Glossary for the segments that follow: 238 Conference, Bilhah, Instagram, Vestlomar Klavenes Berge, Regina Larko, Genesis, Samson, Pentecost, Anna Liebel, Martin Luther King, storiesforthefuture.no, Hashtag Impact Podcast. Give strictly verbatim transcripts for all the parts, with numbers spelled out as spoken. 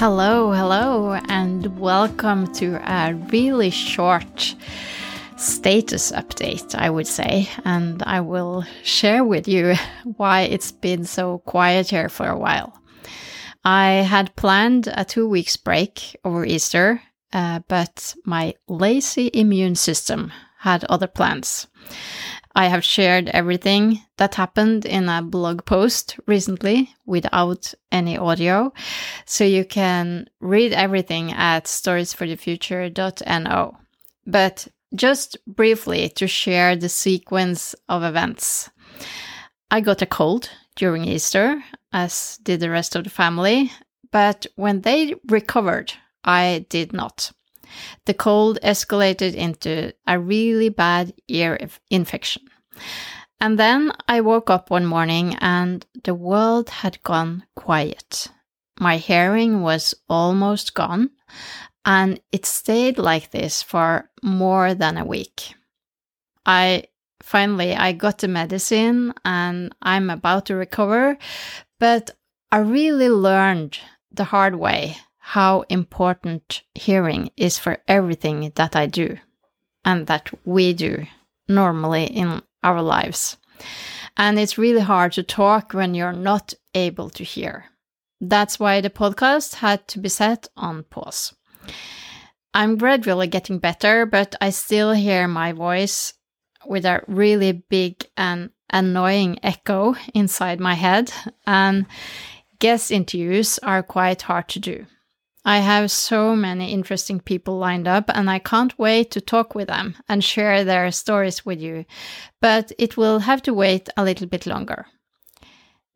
Hello, hello, and welcome to a really short status update, I would say. And I will share with you why it's been so quiet here for a while. I had planned a two weeks break over Easter, uh, but my lazy immune system had other plans. I have shared everything that happened in a blog post recently without any audio, so you can read everything at stories for the future dot n o. But just briefly to share the sequence of events. I got a cold during Easter, as did the rest of the family, but when they recovered, I did not. The cold escalated into a really bad ear infection. And then I woke up one morning and the world had gone quiet. My hearing was almost gone, and it stayed like this for more than a week. I finally I got the medicine and I'm about to recover, but I really learned the hard way how important hearing is for everything that I do and that we do normally in our lives. And it's really hard to talk when you're not able to hear. That's why the podcast had to be set on pause. I'm gradually getting better, but I still hear my voice with a really big and annoying echo inside my head, and guest interviews are quite hard to do. I have so many interesting people lined up, and I can't wait to talk with them and share their stories with you, but it will have to wait a little bit longer.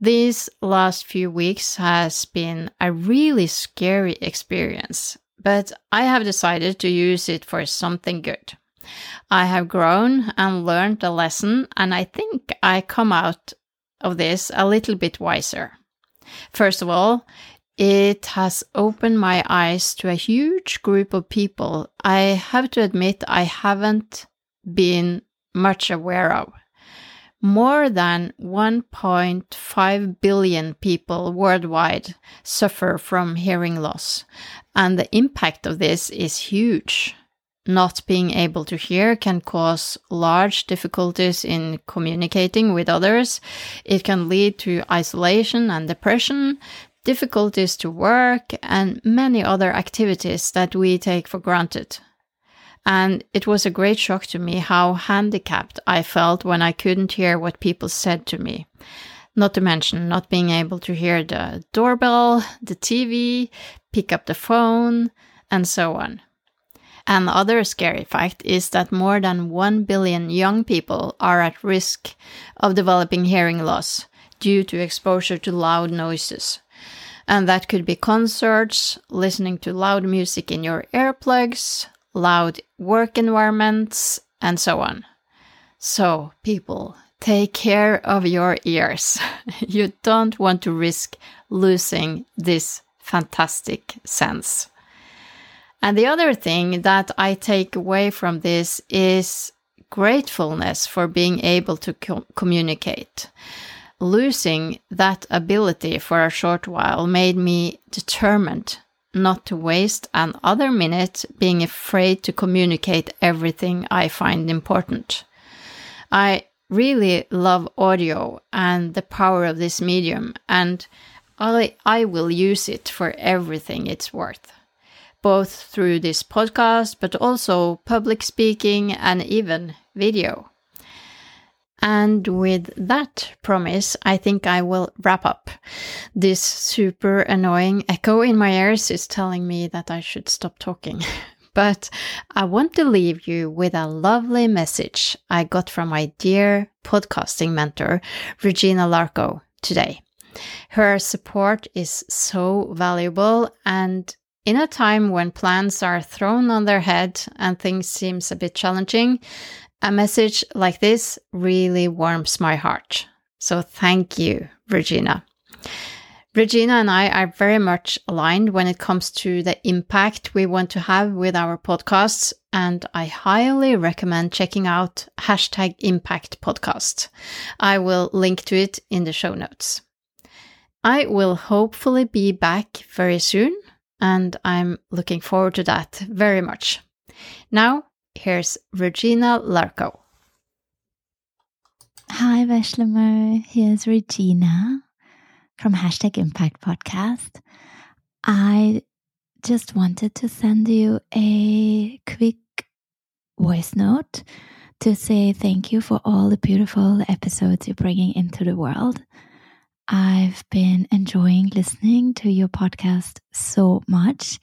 These last few weeks has been a really scary experience, but I have decided to use it for something good. I have grown and learned a lesson, and I think I come out of this a little bit wiser. First of all, it has opened my eyes to a huge group of people I have to admit I haven't been much aware of. More than one point five billion people worldwide suffer from hearing loss, and the impact of this is huge. Not being able to hear can cause large difficulties in communicating with others. It can lead to isolation and depression, difficulties to work, and many other activities that we take for granted. And it was a great shock to me how handicapped I felt when I couldn't hear what people said to me. Not to mention not being able to hear the doorbell, the T V, pick up the phone, and so on. Another scary fact is that more than one billion young people are at risk of developing hearing loss due to exposure to loud noises. And that could be concerts, listening to loud music in your earplugs, loud work environments, and so on. So, people, take care of your ears. You don't want to risk losing this fantastic sense. And the other thing that I take away from this is gratefulness for being able to co- communicate. Losing that ability for a short while made me determined not to waste another minute being afraid to communicate everything I find important. I really love audio and the power of this medium, and I, I will use it for everything it's worth, both through this podcast, but also public speaking and even video. And with that promise, I think I will wrap up. This super annoying echo in my ears is telling me that I should stop talking. But I want to leave you with a lovely message I got from my dear podcasting mentor, Regina Larko, today. Her support is so valuable, and in a time when plans are thrown on their head and things seem a bit challenging, a message like this really warms my heart. So thank you, Regina. Regina and I are very much aligned when it comes to the impact we want to have with our podcasts, and I highly recommend checking out Hashtag Impact Podcast. I will link to it in the show notes. I will hopefully be back very soon and I'm looking forward to that very much. Now, here's Regina Larko. Hi, Vestlomar. Here's Regina from Hashtag Impact Podcast. I just wanted to send you a quick voice note to say thank you for all the beautiful episodes you're bringing into the world. I've been enjoying listening to your podcast so much.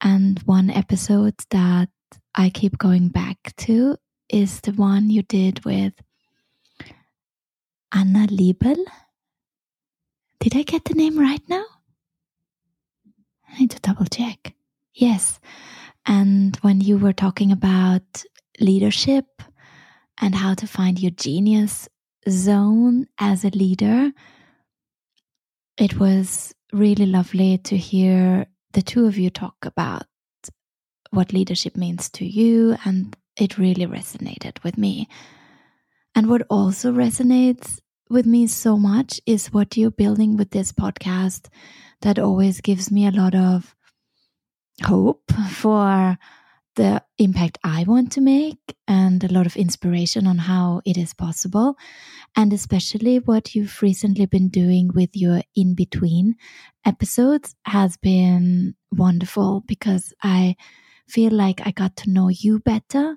And one episode that I keep going back to is the one you did with Anna Liebel. Did I get the name right now? I need to double check. Yes. And when you were talking about leadership and how to find your genius zone as a leader, it was really lovely to hear the two of you talk about what leadership means to you, and it really resonated with me. And what also resonates with me so much is what you're building with this podcast that always gives me a lot of hope for the impact I want to make and a lot of inspiration on how it is possible. And especially what you've recently been doing with your in-between episodes has been wonderful, because I feel like I got to know you better,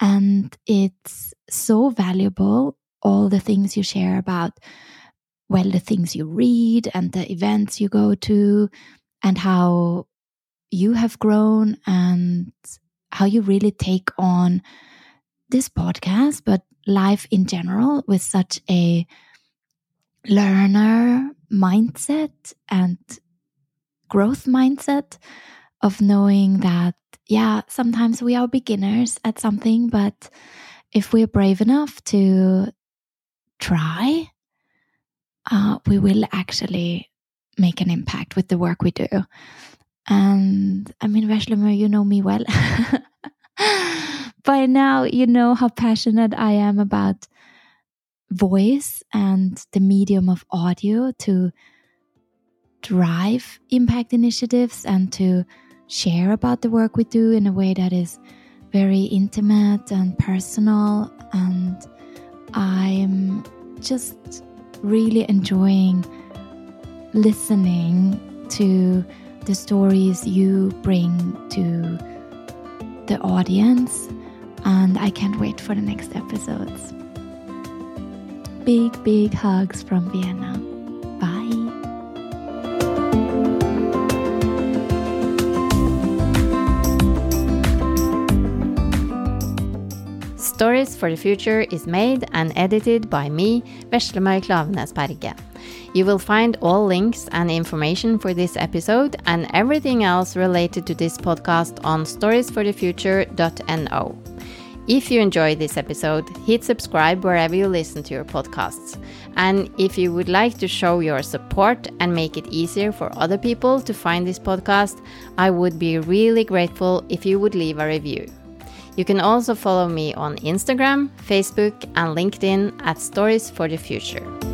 and it's so valuable, all the things you share about, well, the things you read and the events you go to and how you have grown and how you really take on this podcast, but life in general, with such a learner mindset and growth mindset of knowing that, yeah, sometimes we are beginners at something, but if we're brave enough to try, uh, we will actually make an impact with the work we do. And I mean, Vestlomar, you know me well. By now, you know how passionate I am about voice and the medium of audio to drive impact initiatives and to share about the work we do in a way that is very intimate and personal. And I'm just really enjoying listening to the stories you bring to the audience, and I can't wait for the next episodes. Big, big hugs from Vienna. Bye. Stories for the Future is made and edited by me, Vestlomar Klavenes Berge. You will find all links and information for this episode and everything else related to this podcast on stories for the future dot n o. If you enjoyed this episode, hit subscribe wherever you listen to your podcasts. And if you would like to show your support and make it easier for other people to find this podcast, I would be really grateful if you would leave a review. You can also follow me on Instagram, Facebook, and LinkedIn at Stories for the Future.